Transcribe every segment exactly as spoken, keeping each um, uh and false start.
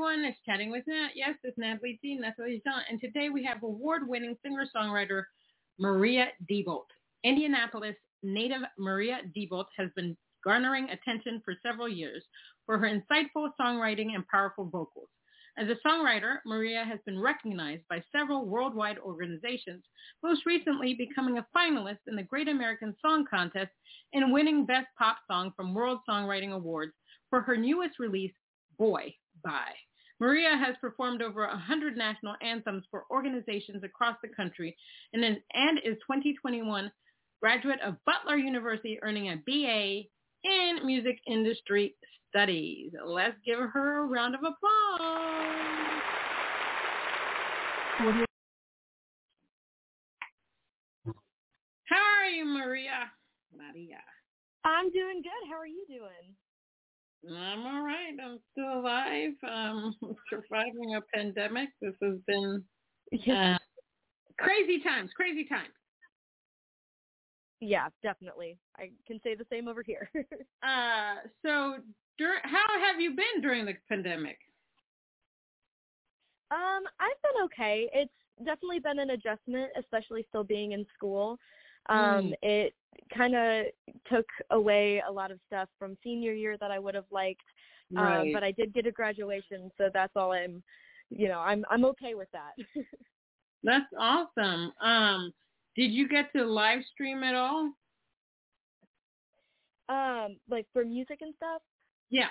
Everyone, it's Chatting with Nat. Yes, it's Natalie G. Natalie Jean, and today we have award-winning singer-songwriter Maria Diebolt. Indianapolis native Maria Diebolt has been garnering attention for several years for her insightful songwriting and powerful vocals. As a songwriter, Maria has been recognized by several worldwide organizations, most recently becoming a finalist in the Great American Song Contest and winning Best Pop Song from World Songwriting Awards for her newest release, Boy, Bye. Maria has performed over one hundred national anthems for organizations across the country and is, and is twenty twenty-one graduate of Butler University, earning a B A in Music Industry Studies. Let's give her a round of applause. How are you, Maria? Maria. I'm doing good. How are you doing? I'm all right. I'm still alive. Um, surviving a pandemic. This has been uh, crazy times, crazy times. Yeah, definitely. I can say the same over here. uh, so dur- how have you been during the pandemic? Um, I've been okay. It's definitely been an adjustment, especially still being in school. Um, it kind of took away a lot of stuff from senior year that I would have liked, um, right. But I did get a graduation, so that's all I'm, you know, I'm I'm okay with that. That's awesome. Um, did you get to live stream at all? Um, like for music and stuff? Yeah.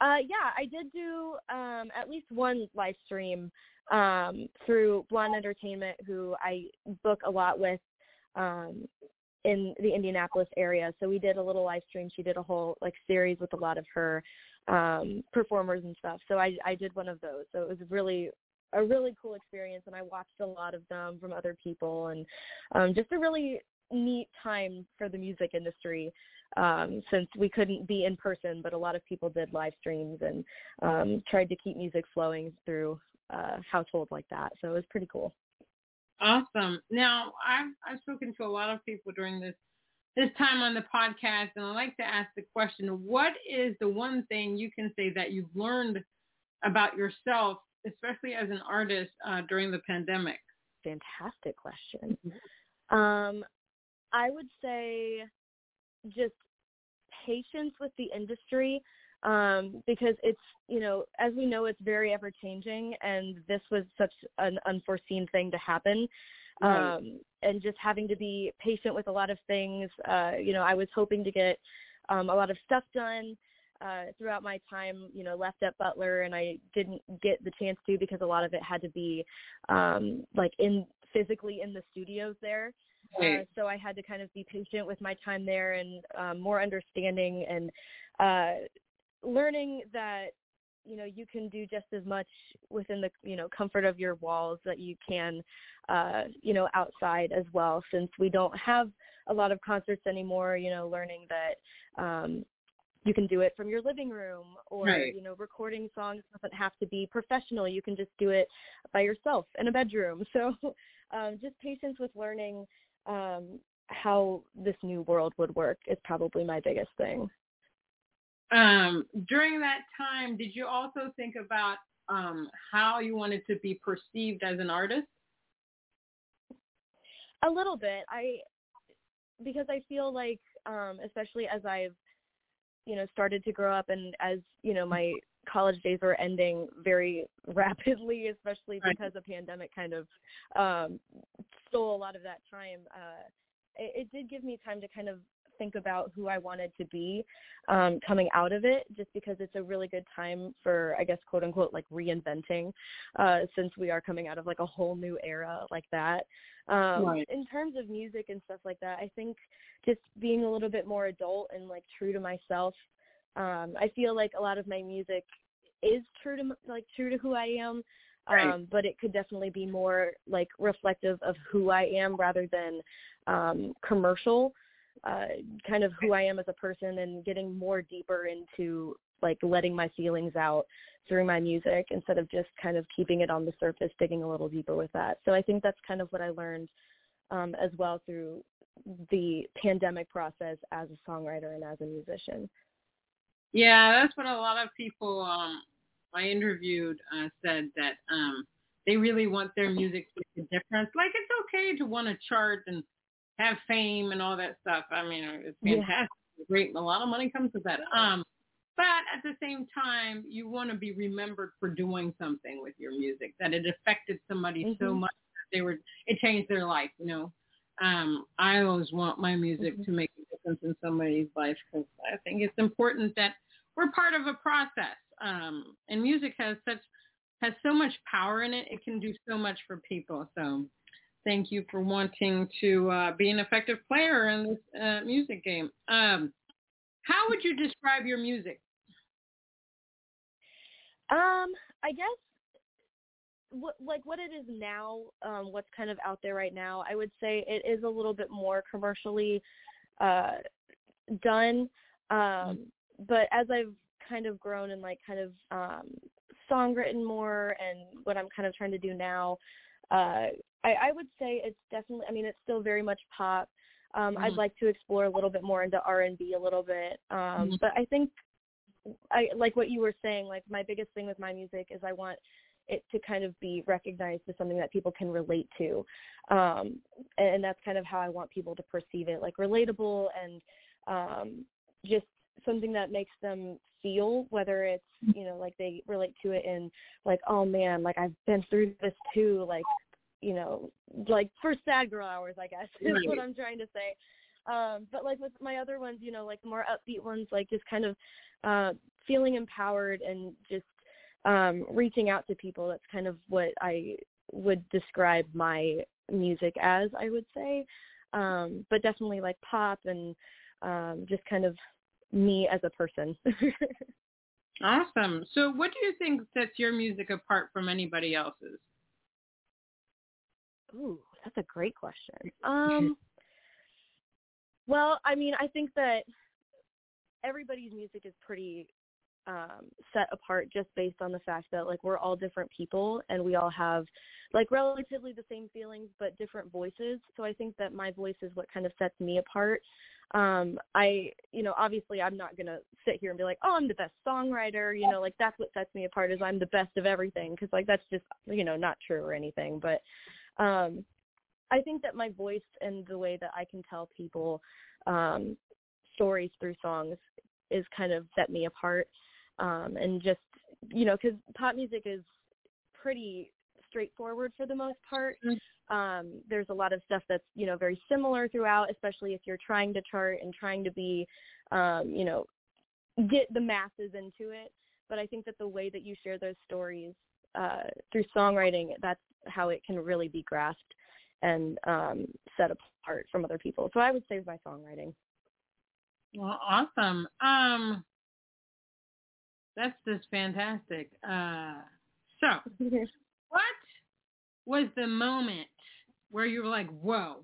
Uh, yeah, I did do um, at least one live stream um, through Blonde Entertainment, who I book a lot with um, in the Indianapolis area. So we did a little live stream. She did a whole like series with a lot of her um, performers and stuff. So I, I did one of those. So it was really a really cool experience, and I watched a lot of them from other people, and um, just a really neat time for the music industry um, since we couldn't be in person, but a lot of people did live streams and um, tried to keep music flowing through a household like that. So it was pretty cool. Awesome. Now, I've, I've spoken to a lot of people during this, this time on the podcast, and I like to ask the question, what is the one thing you can say that you've learned about yourself, especially as an artist uh, during the pandemic? Fantastic question. Um, I would say just patience with the industry um, because it's, you know, as we know, it's very ever-changing, and this was such an unforeseen thing to happen. Right. Um, and just having to be patient with a lot of things. Uh, you know, I was hoping to get um, a lot of stuff done uh, throughout my time, you know, left at Butler, and I didn't get the chance to because a lot of it had to be um, like in physically in the studios there. Uh, so I had to kind of be patient with my time there and um, more understanding and uh, learning that, you know, you can do just as much within the, you know, comfort of your walls that you can, uh, you know, outside as well, since we don't have a lot of concerts anymore, you know, learning that um, you can do it from your living room or, right. you know, recording songs doesn't have to be professional. You can just do it by yourself in a bedroom. So um, just patience with learning Um, how this new world would work is probably my biggest thing. Um, during that time, did you also think about um, how you wanted to be perceived as an artist? A little bit. I, because I feel like, um, especially as I've, you know, started to grow up and as, you know, my college days were ending very rapidly, especially because the pandemic kind of um, stole a lot of that time. Uh, it, it did give me time to kind of think about who I wanted to be um, coming out of it, just because it's a really good time for, I guess, quote unquote, like reinventing, uh, since we are coming out of like a whole new era like that. Um, right. In terms of music and stuff like that, I think just being a little bit more adult and like true to myself. Um, I feel like a lot of my music is true to like true to who I am. Right. Um, but it could definitely be more like reflective of who I am rather than um, commercial, uh, kind of who I am as a person, and getting more deeper into like letting my feelings out through my music instead of just kind of keeping it on the surface, digging a little deeper with that. So I think that's kind of what I learned um, as well through the pandemic process as a songwriter and as a musician. Yeah, that's what a lot of people um... I interviewed uh, said that um, they really want their music to make a difference. Like, it's okay to want to chart and have fame and all that stuff. I mean, it's fantastic. Yeah. Great. A lot of money comes with that. Um, but at the same time, you want to be remembered for doing something with your music, that it affected somebody mm-hmm. so much that they were, it changed their life, you know. Um, I always want my music mm-hmm. to make a difference in somebody's life, because I think it's important that we're part of a process. Um, and music has such has so much power in it. It can do so much for people. So thank you for wanting to uh, be an effective player in this uh, music game. Um, how would you describe your music? Um, I guess what, like what it is now, um, what's kind of out there right now, I would say it is a little bit more commercially uh, done. Um, but as I've kind of grown and like kind of um, songwritten more, and what I'm kind of trying to do now, uh, I, I would say it's definitely, I mean, it's still very much pop. Um, mm-hmm. I'd like to explore a little bit more into R and B a little bit. Um, mm-hmm. But I think I like what you were saying, like my biggest thing with my music is I want it to kind of be recognized as something that people can relate to. Um, and that's kind of how I want people to perceive it, like relatable and um, just something that makes them feel, whether it's, you know, like they relate to it in like, oh man, like I've been through this too, like, you know, like for sad girl hours, I guess is right. what I'm trying to say. Um, but like with my other ones, you know, like more upbeat ones, like just kind of uh, feeling empowered and just um, reaching out to people. That's kind of what I would describe my music as, I would say. Um, but definitely like pop and um, just kind of me as a person. Awesome. So what do you think sets your music apart from anybody else's? Ooh, that's a great question. Um, well, I mean, I think that everybody's music is pretty um, set apart just based on the fact that like we're all different people and we all have like relatively the same feelings, but different voices. So I think that my voice is what kind of sets me apart. Um, I, you know, obviously I'm not going to sit here and be like, oh, I'm the best songwriter, you know, like that's what sets me apart is I'm the best of everything. Cause like, that's just, you know, not true or anything, but, um, I think that my voice and the way that I can tell people, um, stories through songs is kind of set me apart. Um, and just, you know, cause pop music is pretty straightforward for the most part. Um, there's a lot of stuff that's, you know, very similar throughout, especially if you're trying to chart and trying to be, um, you know, get the masses into it. But I think that the way that you share those stories uh, through songwriting, that's how it can really be grasped and um, set apart from other people. So I would say my songwriting. Well, awesome. Um, that's just fantastic. Uh, so what was the moment where you were like, whoa,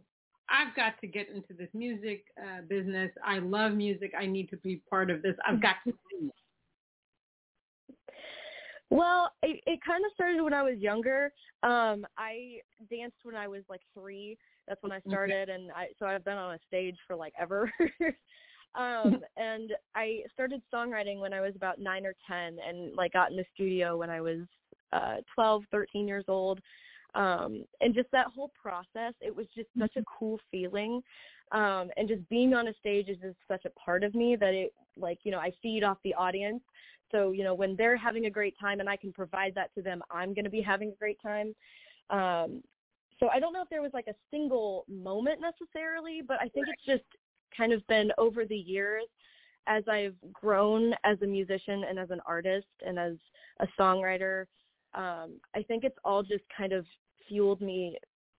I've got to get into this music uh, business. I love music. I need to be part of this. I've got to do this. Well, it, it kind of started when I was younger. Um, I danced when I was like three. That's when I started. And I, so I've been on a stage for like ever. um, and I started songwriting when I was about nine or ten, and like got in the studio when I was uh, twelve, thirteen years old. Um, and just that whole process, it was just such a cool feeling. Um, and just being on a stage is just such a part of me that it, like, you know, I feed off the audience. So, you know, when they're having a great time and I can provide that to them, I'm going to be having a great time. Um, so I don't know if there was like a single moment necessarily, but I think it's just kind of been over the years as I've grown as a musician and as an artist and as a songwriter. Um, I think it's all just kind of fueled me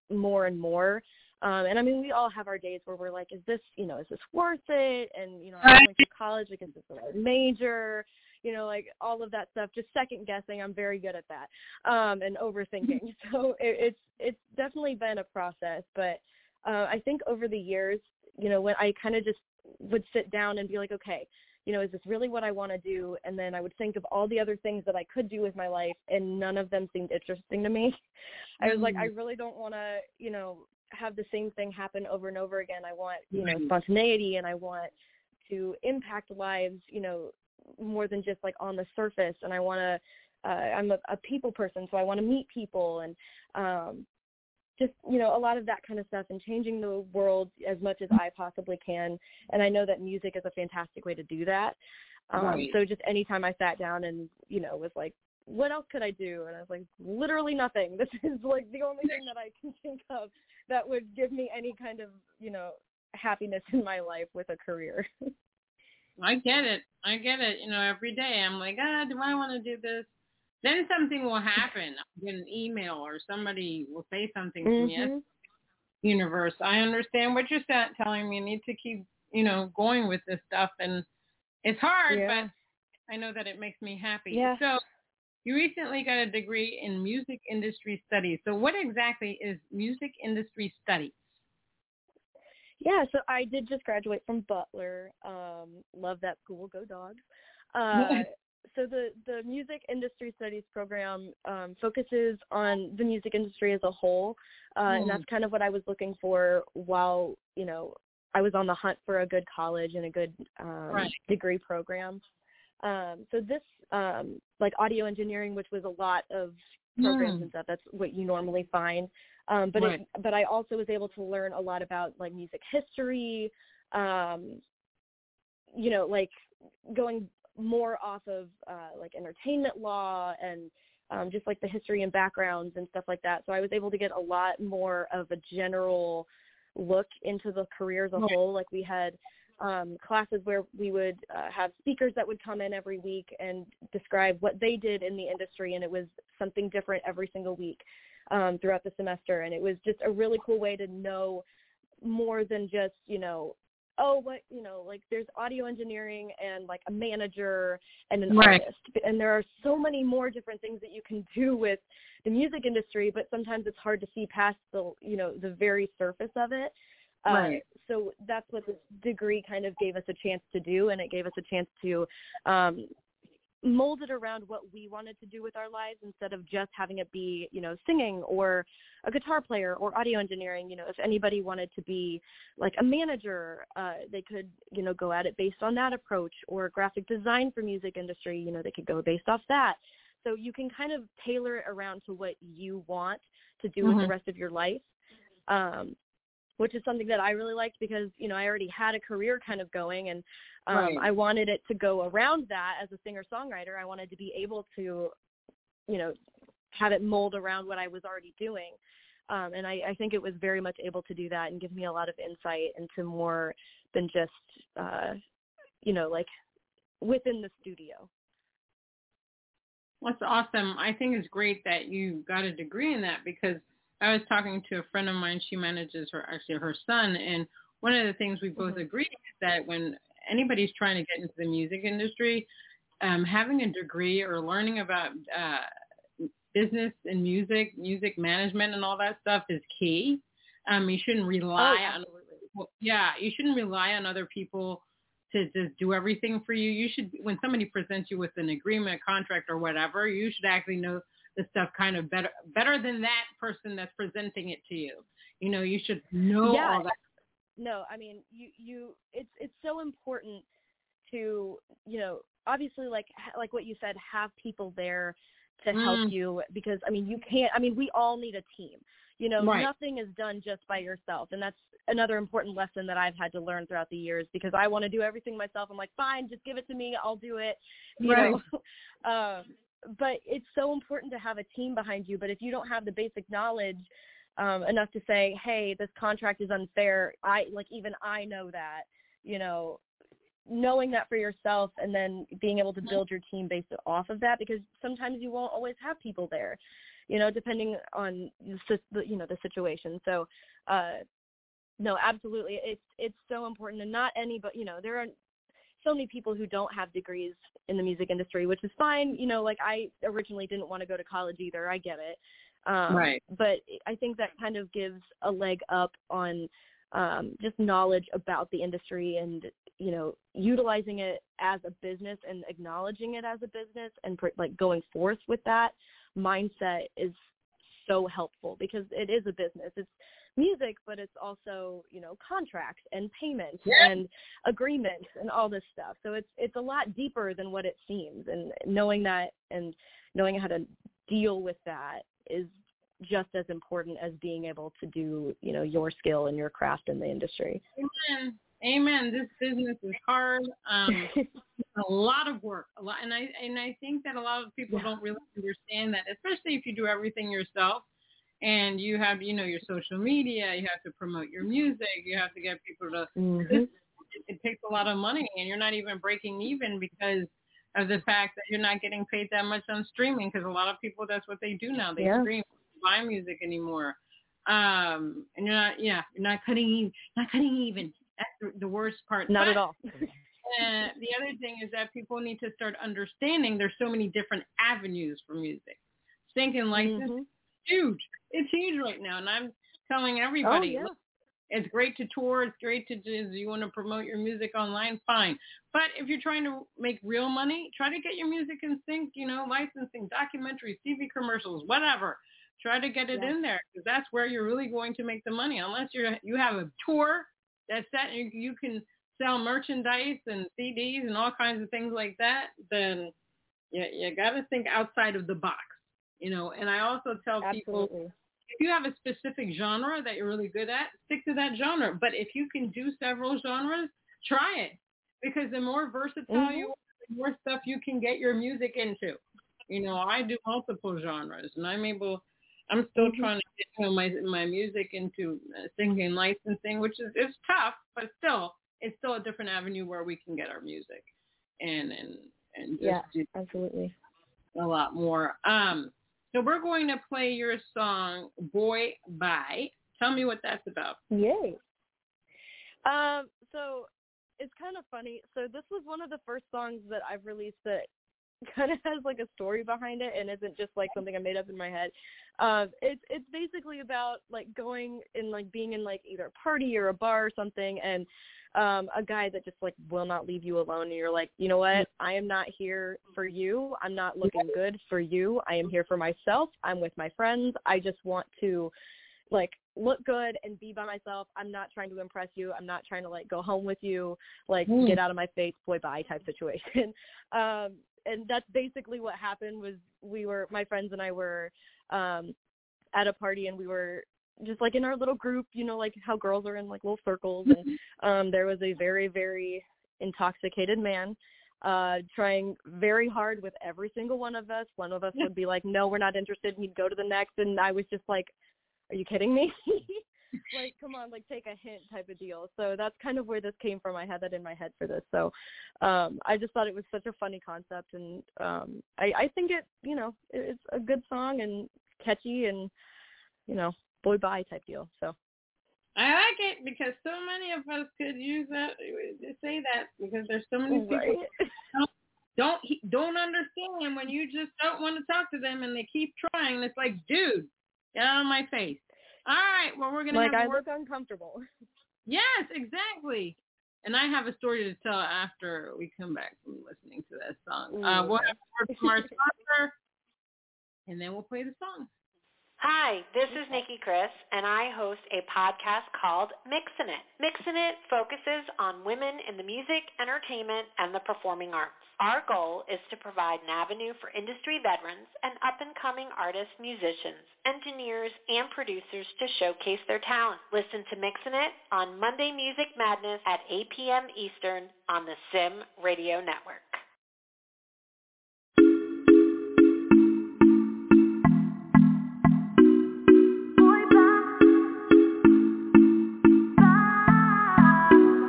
more and more. Um, and I mean, we all have our days where we're like, is this, you know, is this worth it? And, you know, I went to college because it's the right major, you know, like all of that stuff, just second guessing. I'm very good at that. Um, and overthinking. So it, it's, it's definitely been a process, but, uh, I think over the years, you know, when I kind of just would sit down and be like, okay, you know, is this really what I want to do? And then I would think of all the other things that I could do with my life, and none of them seemed interesting to me. I was mm. like, I really don't want to, you know, have the same thing happen over and over again. I want, you know, spontaneity, and I want to impact lives, you know, more than just like on the surface. And I want to, uh, I'm a, a people person, so I want to meet people and um, just, you know, a lot of that kind of stuff, and changing the world as much as I possibly can. And I know that music is a fantastic way to do that. Um, right. So just anytime I sat down and, you know, was like, what else could I do? And I was like, literally nothing. This is like the only thing that I can think of that would give me any kind of, you know, happiness in my life with a career. I get it. I get it. You know, every day I'm like, ah, do I want to do this? Then something will happen. I'll get an email or somebody will say something mm-hmm. to me. Yes, universe, I understand what you're telling me. You need to keep, you know, going with this stuff. And it's hard, yeah. but I know that it makes me happy. Yeah. So you recently got a degree in music industry studies. So what exactly is music industry studies? Yeah, so I did just graduate from Butler. Um, love that school. Go Dogs. Uh, so the, the music industry studies program um, focuses on the music industry as a whole. Uh, mm. And that's kind of what I was looking for while, you know, I was on the hunt for a good college and a good um, right. degree program. Um, so this, um, like audio engineering, which was a lot of programs mm. and stuff, that's what you normally find. Um, but, right. it, but I also was able to learn a lot about like music history, um, you know, like going more off of, uh, like entertainment law and, um, just like the history and backgrounds and stuff like that. So I was able to get a lot more of a general look into the career as a whole. Like we had, Um, classes where we would uh, have speakers that would come in every week and describe what they did in the industry, and it was something different every single week um, throughout the semester. And it was just a really cool way to know more than just, you know, oh, what, you know, like there's audio engineering and like a manager and an right. artist, and there are so many more different things that you can do with the music industry, but sometimes it's hard to see past the, you know, the very surface of it. Uh, right. So that's what this degree kind of gave us a chance to do, and it gave us a chance to um, mold it around what we wanted to do with our lives instead of just having it be, you know, singing or a guitar player or audio engineering. You know, if anybody wanted to be like a manager, uh, they could, you know, go at it based on that approach, or graphic design for music industry, you know, they could go based off that. So you can kind of tailor it around to what you want to do mm-hmm. with the rest of your life. Um which is something that I really liked because, you know, I already had a career kind of going, and um, right. I wanted it to go around that as a singer-songwriter. I wanted to be able to, you know, have it mold around what I was already doing. Um, and I, I think it was very much able to do that and give me a lot of insight into more than just, uh, you know, like within the studio. That's awesome. I think it's great that you got a degree in that, because I was talking to a friend of mine. She manages her, actually her son. And one of the things we both mm-hmm. agree is that when anybody's trying to get into the music industry, um, having a degree or learning about uh, business and music, music management and all that stuff is key. Um, you shouldn't rely oh, on, well, yeah, you shouldn't rely on other people to just do everything for you. You should, when somebody presents you with an agreement, contract or whatever, you should actually know the stuff kind of better better than that person that's presenting it to you. You know, you should know yeah. all that. No, I mean, you, you, it's, it's so important to, you know, obviously like, like what you said, have people there to mm. help you, because I mean, you can't, I mean, we all need a team, you know, right. nothing is done just by yourself. And that's another important lesson that I've had to learn throughout the years, because I want to do everything myself. I'm like, fine, just give it to me. I'll do it. You right. know? um, But it's so important to have a team behind you. But if you don't have the basic knowledge um, enough to say, hey, this contract is unfair, I like even I know that, you know, knowing that for yourself and then being able to build your team based off of that, because sometimes you won't always have people there, you know, depending on, you know, the situation. So, uh, no, absolutely. It's, it's so important, and not anybody, you know, there are so many people who don't have degrees in the music industry, which is fine. You know, like I originally didn't want to go to college either. I get it. Um, right. But I think that kind of gives a leg up on um, just knowledge about the industry and, you know, utilizing it as a business and acknowledging it as a business and pr- like going forth with that mindset is so helpful, because it is a business. It's music, but it's also, you know, contracts and payments yeah. and agreements and all this stuff. So it's, it's a lot deeper than what it seems, and knowing that and knowing how to deal with that is just as important as being able to do, you know, your skill and your craft in the industry. Amen. Amen. This business is hard. Um, a lot of work. A lot, and I and I think that a lot of people yeah. don't really understand that, especially if you do everything yourself, and you have, you know, your social media, you have to promote your music, you have to get people to. Mm-hmm. It, it takes a lot of money, and you're not even breaking even because of the fact that you're not getting paid that much on streaming, because a lot of people, that's what they do now. They yeah. stream, buy music anymore. Um, and you're not, yeah, you're not cutting even, not cutting even. That's the worst part. Not but, at all. And the other thing is that people need to start understanding there's so many different avenues for music. Singing license mm-hmm. is huge. It's huge right now. And I'm telling everybody, oh, yeah. look, it's great to tour. It's great to do. You want to promote your music online? Fine. But if you're trying to make real money, try to get your music in sync, you know, licensing, documentaries, T V commercials, whatever. Try to get it yeah. in there, because that's where you're really going to make the money. Unless you're, you have a tour that's that you, you can sell merchandise and C Ds and all kinds of things like that, then you, you got to think outside of the box, you know. And I also tell Absolutely. people, if you have a specific genre that you're really good at, stick to that genre. But if you can do several genres, try it, because the more versatile mm-hmm. you are, the more stuff you can get your music into. You know, I do multiple genres, and I'm able – I'm still mm-hmm. trying to get you know, my my music into singing licensing, which is it's tough, but still, it's still a different avenue where we can get our music, and and and just yeah, do absolutely a lot more. Um, so we're going to play your song "Boy, Bye." Tell me what that's about. Yay. Um, so it's kind of funny. So this was one of the first songs that I've released that kind of has like a story behind it and isn't just like something I made up in my head. Um, it's it's basically about like going and like being in like either a party or a bar or something, and um, a guy that just like will not leave you alone, and you're like, you know what, I am not here for you. I'm not looking good for you. I am here for myself. I'm with my friends. I just want to like look good and be by myself. I'm not trying to impress you. I'm not trying to like go home with you. Like mm. get out of my face, boy, bye type situation. um, And that's basically what happened. Was we were, my friends and I were um, at a party, and we were just like in our little group, you know, like how girls are in like little circles. And um, there was a very, very intoxicated man uh, trying very hard with every single one of us. One of us would be like, no, we're not interested. And he'd go to the next. And I was just like, are you kidding me? Like, come on, like, take a hint type of deal. So that's kind of where this came from. I had that in my head for this. So um, I just thought it was such a funny concept. And um, I, I think it, you know, it's a good song and catchy and, you know, boy, bye type deal. So I like it, because so many of us could use that, say that, because there's so many right. people who don't, don't understand when you just don't want to talk to them and they keep trying. It's like, dude, get out of my face. All right, well, we're going to have a word. Like, I look uncomfortable. Yes, exactly. And I have a story to tell after we come back from listening to that song. Uh, we'll have a word from our sponsor, and then we'll play the song. Hi, this is Nikki Chris, and I host a podcast called Mixin' It. Mixin' It focuses on women in the music, entertainment, and the performing arts. Our goal is to provide an avenue for industry veterans and up-and-coming artists, musicians, engineers, and producers to showcase their talent. Listen to Mixin' It on Monday Music Madness at eight p.m. Eastern on the Sim Radio Network.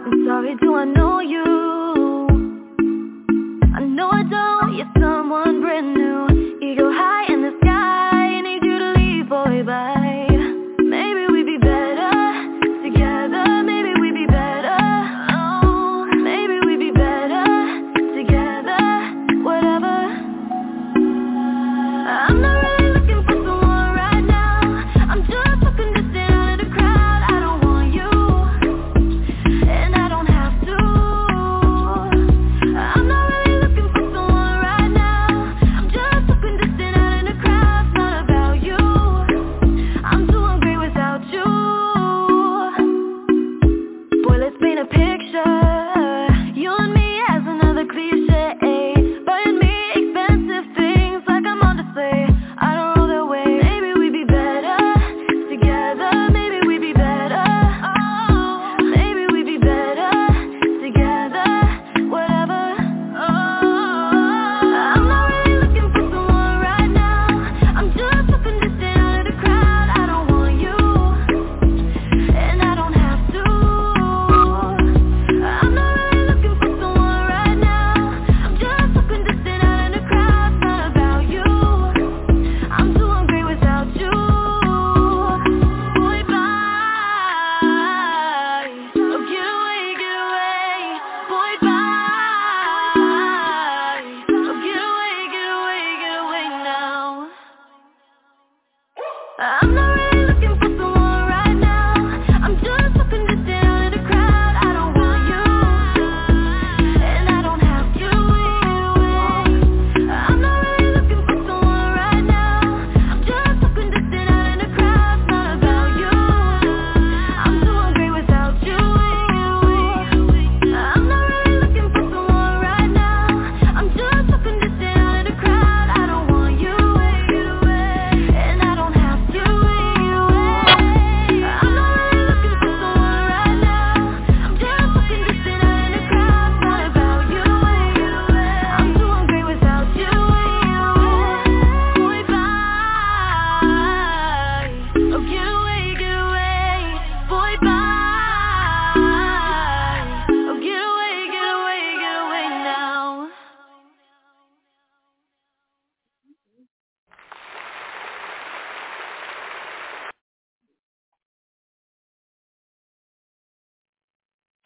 I'm sorry, do I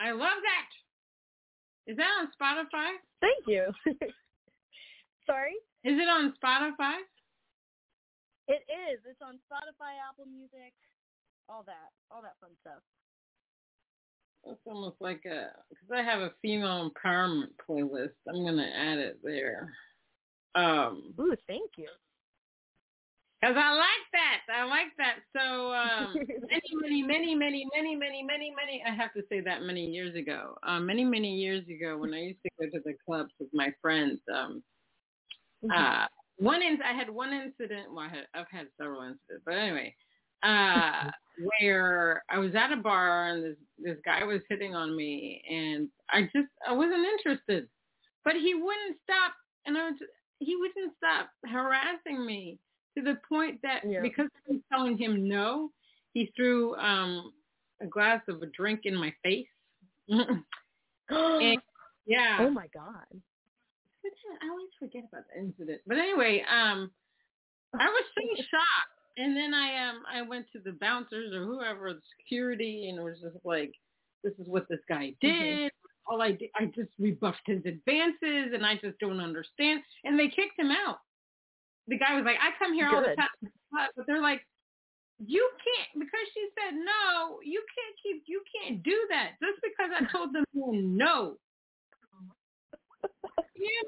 I love that. Is that on Spotify? Thank you. Sorry? Is it on Spotify? It is. It's on Spotify, Apple Music, all that. All that fun stuff. That's almost like a, because I have a female empowerment playlist. I'm going to add it there. Um, Ooh, thank you. Because I like that. I like that. So um, many, many, many, many, many, many, many, many, I have to say that many years ago. Uh, many, many years ago when I used to go to the clubs with my friends, um, mm-hmm. uh, one in, I had one incident. Well, I had, I've had several incidents. But anyway. Uh, where I was at a bar and this, this guy was hitting on me and I just, I wasn't interested, but he wouldn't stop. And I was, he wouldn't stop harassing me to the point that yeah. because I was telling him no, he threw um, a glass of a drink in my face. and, yeah. Oh my God. I always forget about the incident. But anyway, um, I was so shocked. And then I um I went to the bouncers or whoever, the security, and was just like, this is what this guy did. Mm-hmm. All I did, I just rebuffed his advances, and I just don't understand. And they kicked him out. The guy was like, I come here Good. all the time. But they're like, you can't, because she said no, you can't keep, you can't do that. Just because I told them no. Can you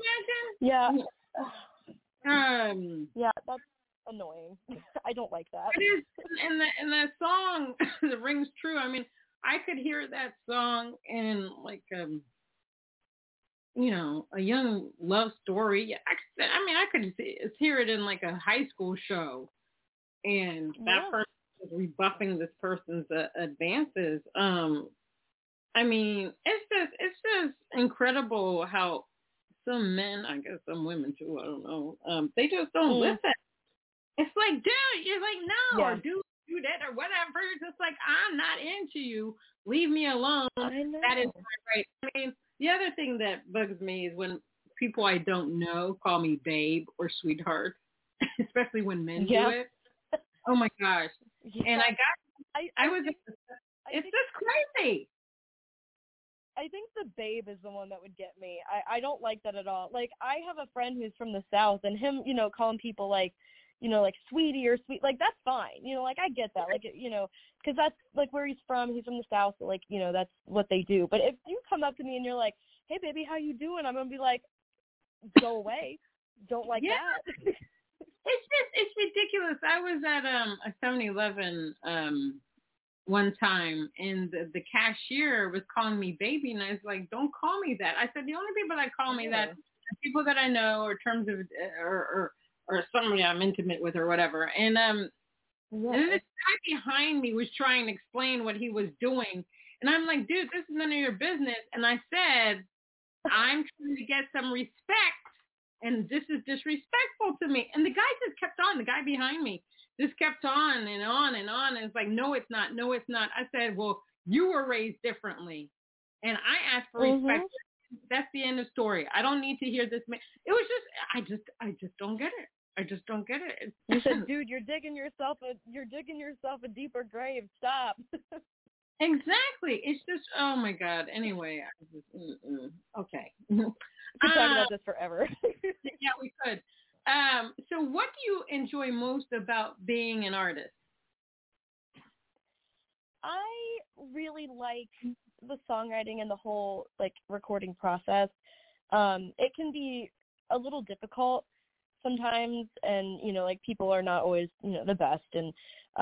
imagine? Yeah. Um. Yeah, that's annoying. I don't like that. It is, and that and that song, the rings true. I mean, I could hear that song in like um, you know, a young love story. I, I mean, I could see, hear it in like a high school show, and that yeah. person is rebuffing this person's uh, advances. Um, I mean, it's just it's just incredible how some men, I guess some women too, I don't know, um, they just don't yeah. listen. It's like, dude, you're like, no, yeah. or do do that or whatever. It's just like, I'm not into you. Leave me alone. That is my right. I mean, the other thing that bugs me is when people I don't know call me babe or sweetheart, especially when men yeah. do it. Oh, my gosh. Yeah. And I got, I, I, I was, think, it's I just crazy. I think the babe is the one that would get me. I, I don't like that at all. Like, I have a friend who's from the South, and him, you know, calling people like, you know, like sweetie or sweet, like that's fine. You know, like I get that, like, you know, because that's like where he's from. He's from the South. So like, you know, that's what they do. But if you come up to me and you're like, hey, baby, how you doing? I'm going to be like, go away. Don't like yeah. that. It's just, it's ridiculous. I was at um, a seven eleven um, one time and the, the cashier was calling me baby. And I was like, don't call me that. I said, the only people that call me yeah. that are people that I know or terms of, or, or or somebody I'm intimate with or whatever. And um, yes. and this guy behind me was trying to explain what he was doing. And I'm like, dude, this is none of your business. And I said, I'm trying to get some respect. And this is disrespectful to me. And the guy just kept on. The guy behind me just kept on and on and on. And it's like, no, it's not. No, it's not. I said, well, you were raised differently. And I asked for mm-hmm. respect. That's the end of story. I don't need to hear this. Ma- it was just, I just, I just don't get it. I just don't get it. You said, dude, you're digging yourself a, you're digging yourself a deeper grave. Stop. Exactly. It's just, oh my God. Anyway, I just, mm-mm. okay. We could um, talk about this forever. Yeah, we could. Um, so what do you enjoy most about being an artist? I really like the songwriting and the whole like recording process. Um, it can be a little difficult sometimes, and you know, like people are not always, you know, the best, and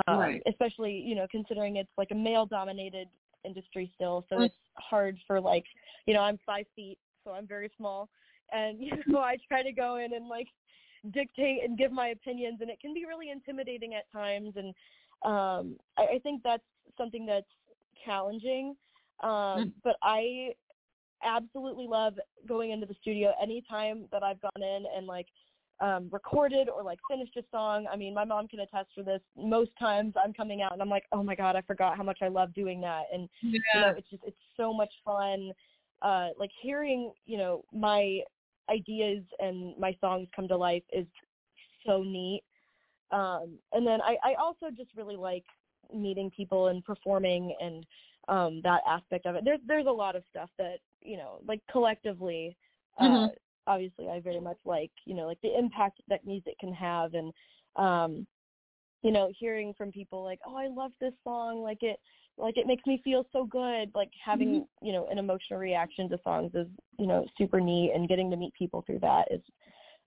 um, right. especially, you know, considering it's like a male dominated industry still, so it's hard for like, you know, I'm five feet, so I'm very small, and you know, I try to go in and like dictate and give my opinions, and it can be really intimidating at times, and um, I, I think that's something that's challenging. Um, but I absolutely love going into the studio anytime that I've gone in and like um, recorded or like finished a song. I mean, my mom can attest for this. Most times I'm coming out and I'm like, oh my God, I forgot how much I love doing that. And yeah. you know, it's just, it's so much fun. Uh, like hearing, you know, my ideas and my songs come to life is so neat. Um, and then I, I also just really like meeting people and performing and, um, that aspect of it. There's there's a lot of stuff that, you know, like collectively, uh, mm-hmm. obviously I very much like, you know, like the impact that music can have, and, um, you know, hearing from people like, oh, I love this song, like it, like it makes me feel so good. Like having, mm-hmm. you know, an emotional reaction to songs is, you know, super neat, and getting to meet people through that is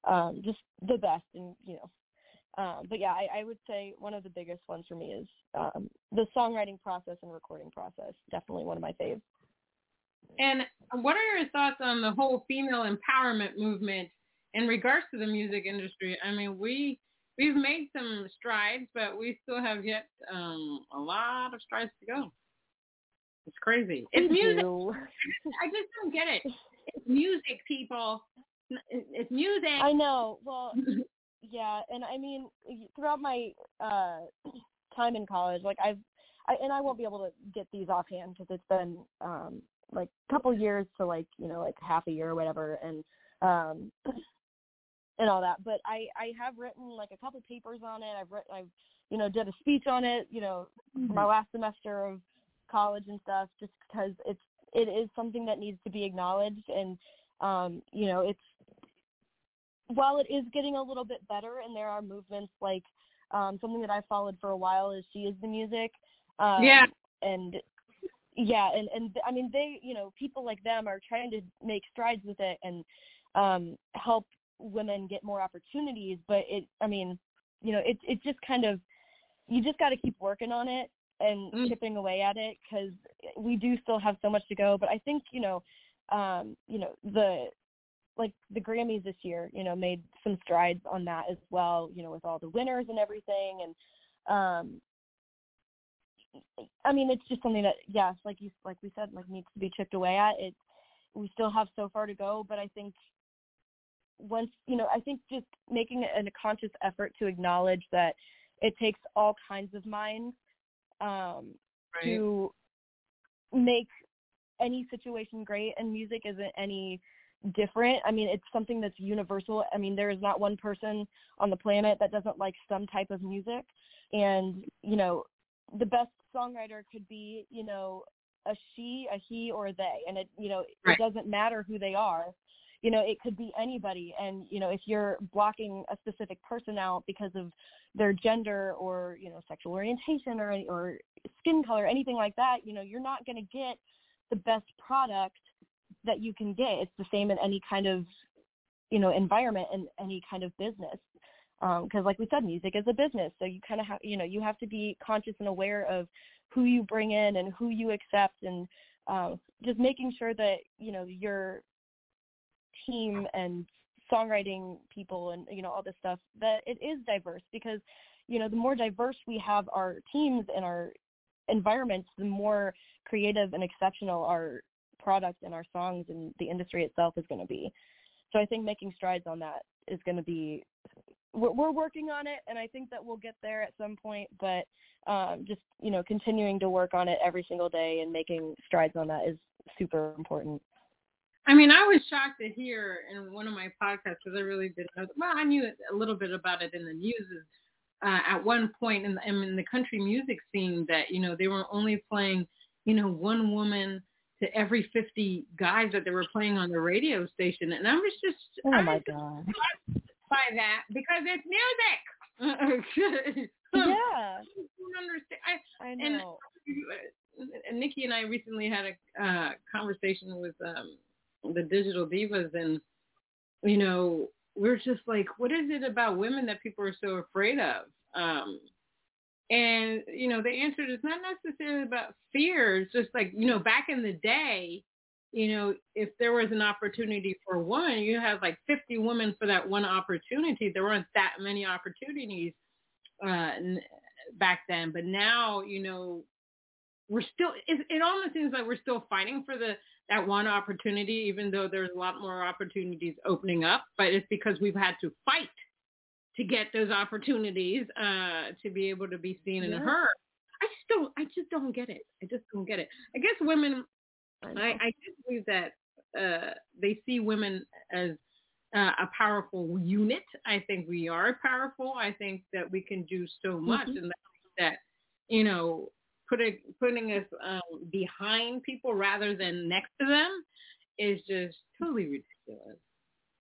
um, just the best. And, you know, Um, but yeah, I, I would say one of the biggest ones for me is um, the songwriting process and recording process. Definitely one of my faves. And what are your thoughts on the whole female empowerment movement in regards to the music industry? I mean, we, we've made some strides, but we still have yet um, a lot of strides to go. It's crazy. It's music. I just don't get it. It's music, people. It's music. I know. Well... Yeah, and I mean, throughout my uh, time in college, like I've, I, and I won't be able to get these offhand because it's been um, like a couple years to like, you know, like half a year or whatever, and um, and all that. But I, I have written like a couple papers on it. I've written, I've, you know, did a speech on it, you know, mm-hmm. for my last semester of college and stuff, just because it's, it is something that needs to be acknowledged, and um, you know, it's. While it is getting a little bit better, and there are movements like um, something that I followed for a while is She Is the Music. Um, yeah. And yeah. And, and I mean, they, you know, people like them are trying to make strides with it and um, help women get more opportunities. But it, I mean, you know, it, it just kind of, you just got to keep working on it and mm. chipping away at it, because we do still have so much to go. But I think, you know, um, you know, the, like the Grammys this year, you know, made some strides on that as well, you know, with all the winners and everything. And, um, I mean, it's just something that, yes, like you, like we said, like needs to be chipped away at. It, we still have so far to go, but I think once, you know, I think just making a, a conscious effort to acknowledge that it takes all kinds of minds, um, right. to make any situation great, and music isn't any different. I mean, it's something that's universal. I mean, there is not one person on the planet that doesn't like some type of music. And, you know, the best songwriter could be, you know, a she, a he, or a they. And it, you know, right. it doesn't matter who they are. You know, it could be anybody. And, you know, if you're blocking a specific person out because of their gender or, you know, sexual orientation or or skin color, anything like that, you know, you're not going to get the best product that you can get. It's the same in any kind of, you know, environment and any kind of business. Um, 'cause like we said, music is a business. So you kind of have, you know, you have to be conscious and aware of who you bring in and who you accept, and um, just making sure that, you know, your team and songwriting people and, you know, all this stuff, that it is diverse, because, you know, the more diverse we have our teams and our environments, the more creative and exceptional our product and our songs and the industry itself is going to be. So I think making strides on that is going to be, we're, we're working on it, and I think that we'll get there at some point, but um, just, you know, continuing to work on it every single day and making strides on that is super important. I mean, I was shocked to hear in one of my podcasts, because I really didn't know, well, I knew a little bit about it in the news uh, at one point in the, in the country music scene, that, you know, they were only playing, you know, one woman to every fifty guys that they were playing on the radio station. And I was just, oh my I was God. by that, because it's music. Yeah. I, I know. And Nikki and I recently had a uh, conversation with um, the Digital Divas, and, you know, we're just like, what is it about women that people are so afraid of? Um, And, you know, the answer is not necessarily about fear. It's just like, you know, back in the day, you know, if there was an opportunity for a woman, you have like fifty women for that one opportunity. There weren't that many opportunities uh, back then. But now, you know, we're still, it, it almost seems like we're still fighting for the that one opportunity, even though there's a lot more opportunities opening up. But it's because we've had to fight to get those opportunities uh, to be able to be seen and yeah. heard. I just don't, I just don't get it. I just don't get it. I guess women, I, I, I do believe that uh, they see women as uh, a powerful unit. I think we are powerful. I think that we can do so much, mm-hmm. and that, you know, putting putting us um, behind people rather than next to them is just totally ridiculous.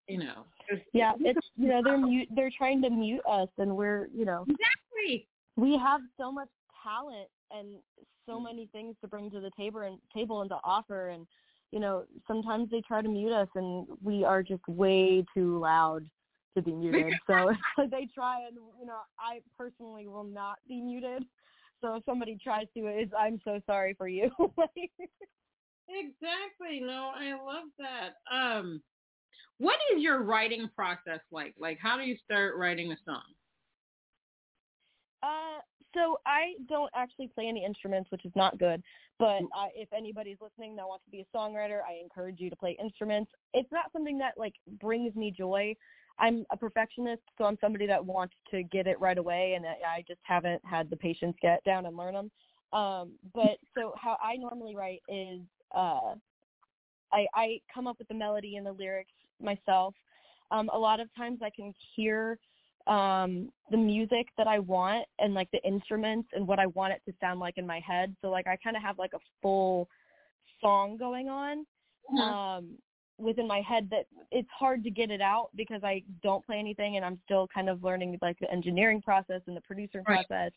You know. It's, yeah, it's you know they're mute, they're trying to mute us, and we're you know exactly. We have so much talent and so many things to bring to the table and table and to offer, and you know sometimes they try to mute us, and we are just way too loud to be muted. So they try, and you know I personally will not be muted. So if somebody tries to, it's, I'm so sorry for you. Exactly. No, I love that. Um, what is your writing process like? Like, how do you start writing a song? Uh, so I don't actually play any instruments, which is not good. But uh, if anybody's listening that wants to be a songwriter, I encourage you to play instruments. It's not something that, like, brings me joy. I'm a perfectionist, so I'm somebody that wants to get it right away, and I just haven't had the patience get down and learn them. Um, but so how I normally write is uh, I, I come up with the melody and the lyrics myself. Um, a lot of times I can hear um, the music that I want and, like, the instruments and what I want it to sound like in my head. So, like, I kind of have, like, a full song going on. Yeah. Um within my head that it's hard to get it out because I don't play anything and I'm still kind of learning like the engineering process and the producer right. process.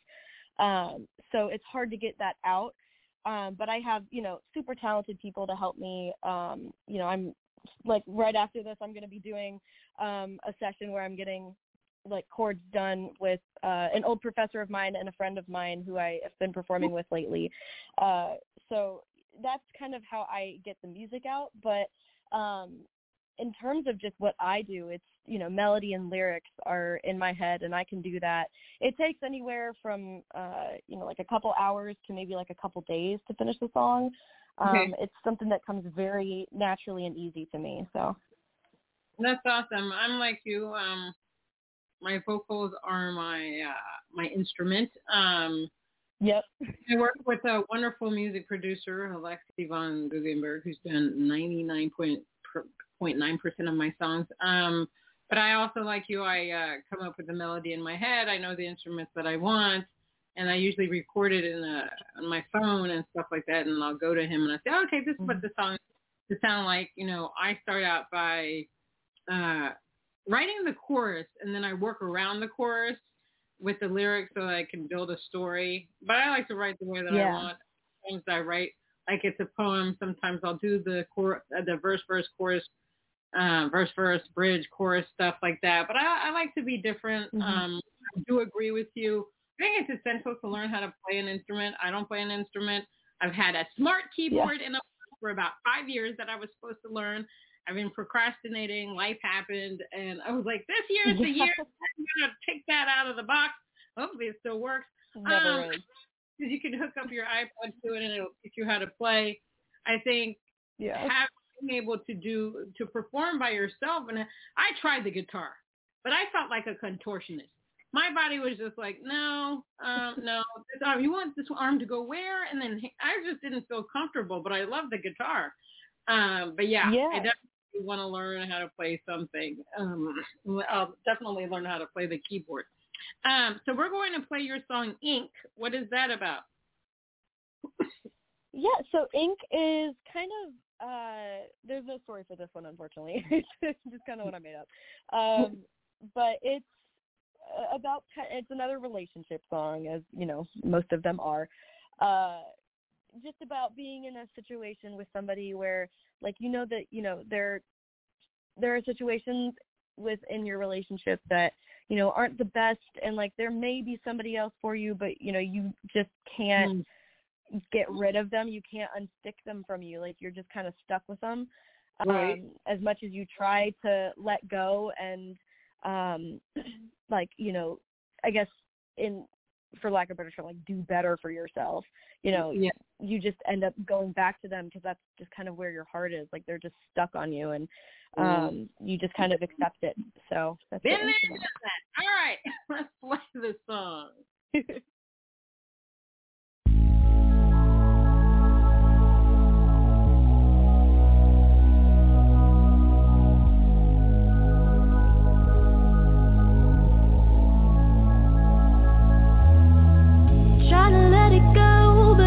Um, so it's hard to get that out. Um, but I have, you know, super talented people to help me. Um, you know, I'm like right after this, I'm going to be doing um, a session where I'm getting like chords done with uh, an old professor of mine and a friend of mine who I have been performing with lately. Uh, so that's kind of how I get the music out. But Um, in terms of just what I do, it's, you know, melody and lyrics are in my head and I can do that. It takes anywhere from, uh, you know, like a couple hours to maybe like a couple days to finish the song. Um, okay. It's something that comes very naturally and easy to me. So that's awesome. I'm like you. Um, my vocals are my, uh, my instrument. Um, Yep. I work with a wonderful music producer, Alexi von Guggenberg, who's done ninety-nine point nine percent of my songs. Um, but I also, like you, I uh, come up with the melody in my head. I know the instruments that I want, and I usually record it in a, on my phone and stuff like that, and I'll go to him and I say, oh, okay, this is what the song to sound like. You know, I start out by uh, writing the chorus, and then I work around the chorus with the lyrics so that I can build a story. But I like to write the way that yeah. I want. Sometimes I write like it's a poem. Sometimes I'll do the cor- the verse, verse, chorus, uh, verse, verse, bridge, chorus, stuff like that. But I, I like to be different. Mm-hmm. Um, I do agree with you. I think it's essential to learn how to play an instrument. I don't play an instrument. I've had a smart keyboard yeah. in a, for about five years that I was supposed to learn. I've been procrastinating, life happened, and I was like, this year is the year I'm going to take that out of the box. Hopefully it still works. Never um, is. Because you can hook up your iPod to it and it'll teach you how to play. I think yes. having able to do, to perform by yourself, and I tried the guitar, but I felt like a contortionist. My body was just like, no, um, no, this arm, you want this arm to go where? And then I just didn't feel comfortable, but I love the guitar. Um, but yeah, yeah. I definitely want to learn how to play something. Um, I'll definitely learn how to play the keyboard. Um, so we're going to play your song, Ink. What is that about? Yeah, so Ink is kind of, uh, there's no story for this one, unfortunately. It's just kind of what I made up. Um, but it's about, it's another relationship song, as, you know, most of them are. Uh, just about being in a situation with somebody where, like, you know that, you know, there there are situations within your relationship that, you know, aren't the best, and, like, there may be somebody else for you, but, you know, you just can't mm. get rid of them. You can't unstick them from you. Like, you're just kind of stuck with them. Right. Um, as much as you try to let go and, um, like, you know, I guess in – for lack of a better term, like do better for yourself, you know, yeah. you just end up going back to them because that's just kind of where your heart is. Like they're just stuck on you and um, mm. you just kind of accept it. So that's it. All right, let's play the song. Trying to let it go, but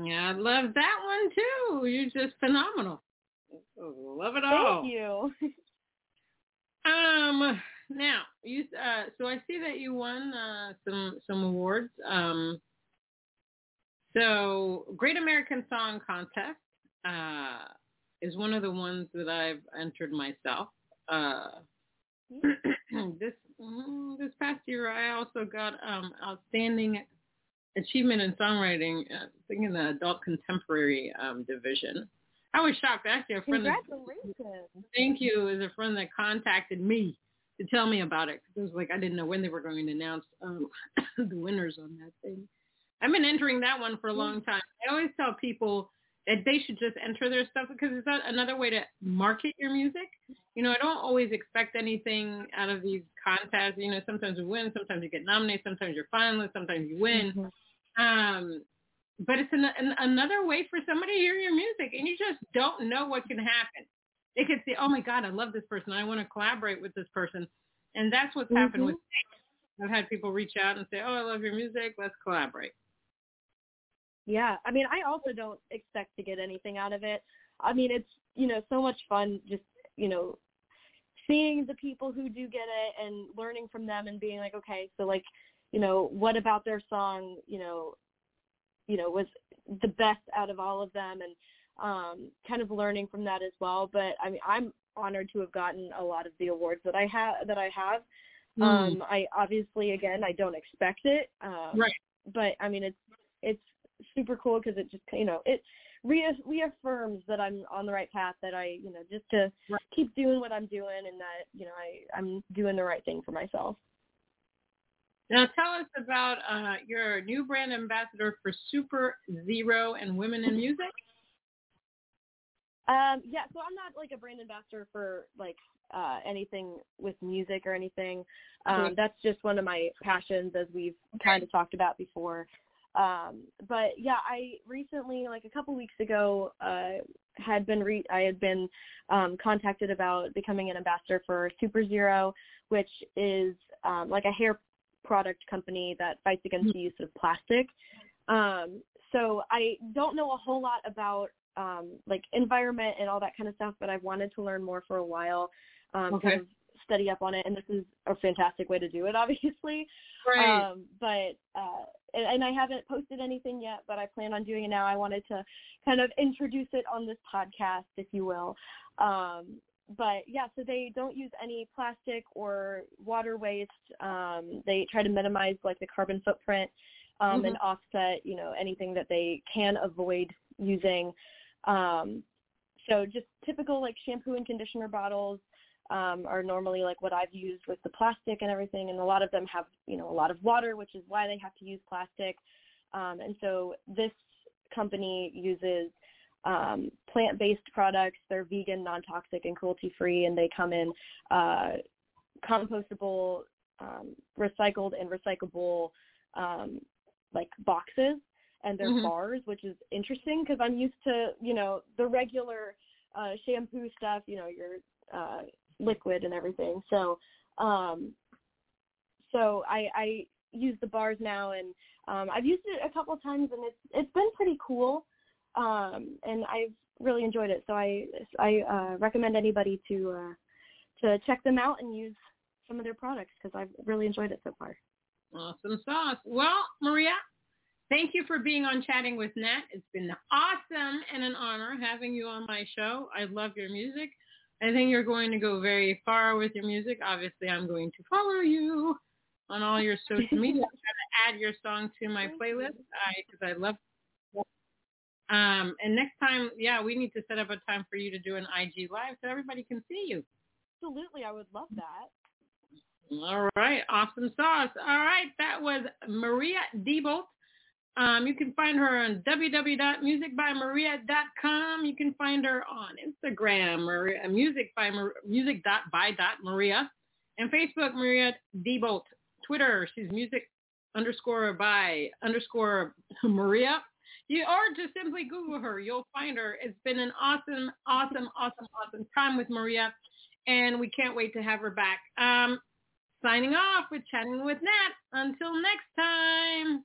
Yeah, I love that one too. You're just phenomenal. Love it all. Thank you. um, now you. Uh, so I see that you won uh, some some awards. Um, so Great American Song Contest uh, is one of the ones that I've entered myself. Uh, this mm, this past year, I also got um, outstanding achievement in songwriting, I think in the adult contemporary um, division. I was shocked. Actually, a friend. Congratulations. That, thank you. Is a friend that contacted me to tell me about it. It was like I didn't know when they were going to announce um, the winners on that thing. I've been entering that one for a long time. I always tell people that they should just enter their stuff because it's another way to market your music. You know, I don't always expect anything out of these contests. You know, sometimes you win, sometimes you get nominated, sometimes you're finalist, sometimes you win. Mm-hmm. Um, but it's an, an, another way for somebody to hear your music, and you just don't know what can happen. They could say, oh, my God, I love this person. I want to collaborate with this person. And that's what's mm-hmm. happened with me. I've had people reach out and say, oh, I love your music. Let's collaborate. Yeah, I mean, I also don't expect to get anything out of it. I mean, it's, you know, so much fun just, you know, seeing the people who do get it and learning from them and being like, okay, so, like, you know, what about their song, you know, you know, was the best out of all of them, and um, kind of learning from that as well. But, I mean, I'm honored to have gotten a lot of the awards that I, ha- that I have. Mm. Um, I obviously, again, I don't expect it. Um, right. But, I mean, it's it's super cool because it just, you know, it re- reaffirms that I'm on the right path, that I, you know, just to right. keep doing what I'm doing and that, you know, I, I'm doing the right thing for myself. Now tell us about uh, your new brand ambassador for Super Zero and Women in Music. Um, yeah, so I'm not like a brand ambassador for like uh, anything with music or anything. Um, okay. That's just one of my passions, as we've okay. kind of talked about before. Um, but yeah, I recently, like a couple weeks ago, uh, had been, re- I had been, um, contacted about becoming an ambassador for Super Zero, which is, um, like a hair product company that fights against the use of plastic. Um, so I don't know a whole lot about, um, like environment and all that kind of stuff, but I've wanted to learn more for a while, um, okay. kind of study up on it. And this is a fantastic way to do it, obviously. Right. Um, but, uh, and I haven't posted anything yet, but I plan on doing it now. I wanted to kind of introduce it on this podcast, if you will. Um, but, yeah, so they don't use any plastic or water waste. Um, they try to minimize, like, the carbon footprint um, mm-hmm. and offset, you know, anything that they can avoid using. Um, so just typical, like, shampoo and conditioner bottles. Um, are normally like what I've used with the plastic and everything. And a lot of them have, you know, a lot of water, which is why they have to use plastic. Um, and so this company uses um, plant-based products. They're vegan, non-toxic, and cruelty-free. And they come in uh, compostable, um, recycled and recyclable, um, like boxes. And they're mm-hmm. bars, which is interesting because I'm used to, you know, the regular uh, shampoo stuff, you know, your uh, liquid and everything. So, um, so I, I use the bars now, and um, I've used it a couple of times, and it's it's been pretty cool, um, and I've really enjoyed it. So I I uh, recommend anybody to uh, to check them out and use some of their products because I've really enjoyed it so far. Awesome sauce. Well, Maria, thank you for being on Chatting with Nat. It's been awesome and an honor having you on my show. I love your music. I think you're going to go very far with your music. Obviously, I'm going to follow you on all your social media. I'm going to add your song to my playlist because I, I love it. Um, and next time, yeah, we need to set up a time for you to do an I G Live so everybody can see you. Absolutely. I would love that. All right. Awesome sauce. All right. That was Maria Diebolt. Um, you can find her on w w w dot music by maria dot com. You can find her on Instagram, Maria, music by, music dot by dot Maria, and Facebook, Maria Diebolt. Twitter, she's music underscore by underscore Maria. You, or just simply Google her. You'll find her. It's been an awesome, awesome, awesome, awesome time with Maria, and we can't wait to have her back. Um, signing off with Chatting with Nat. Until next time.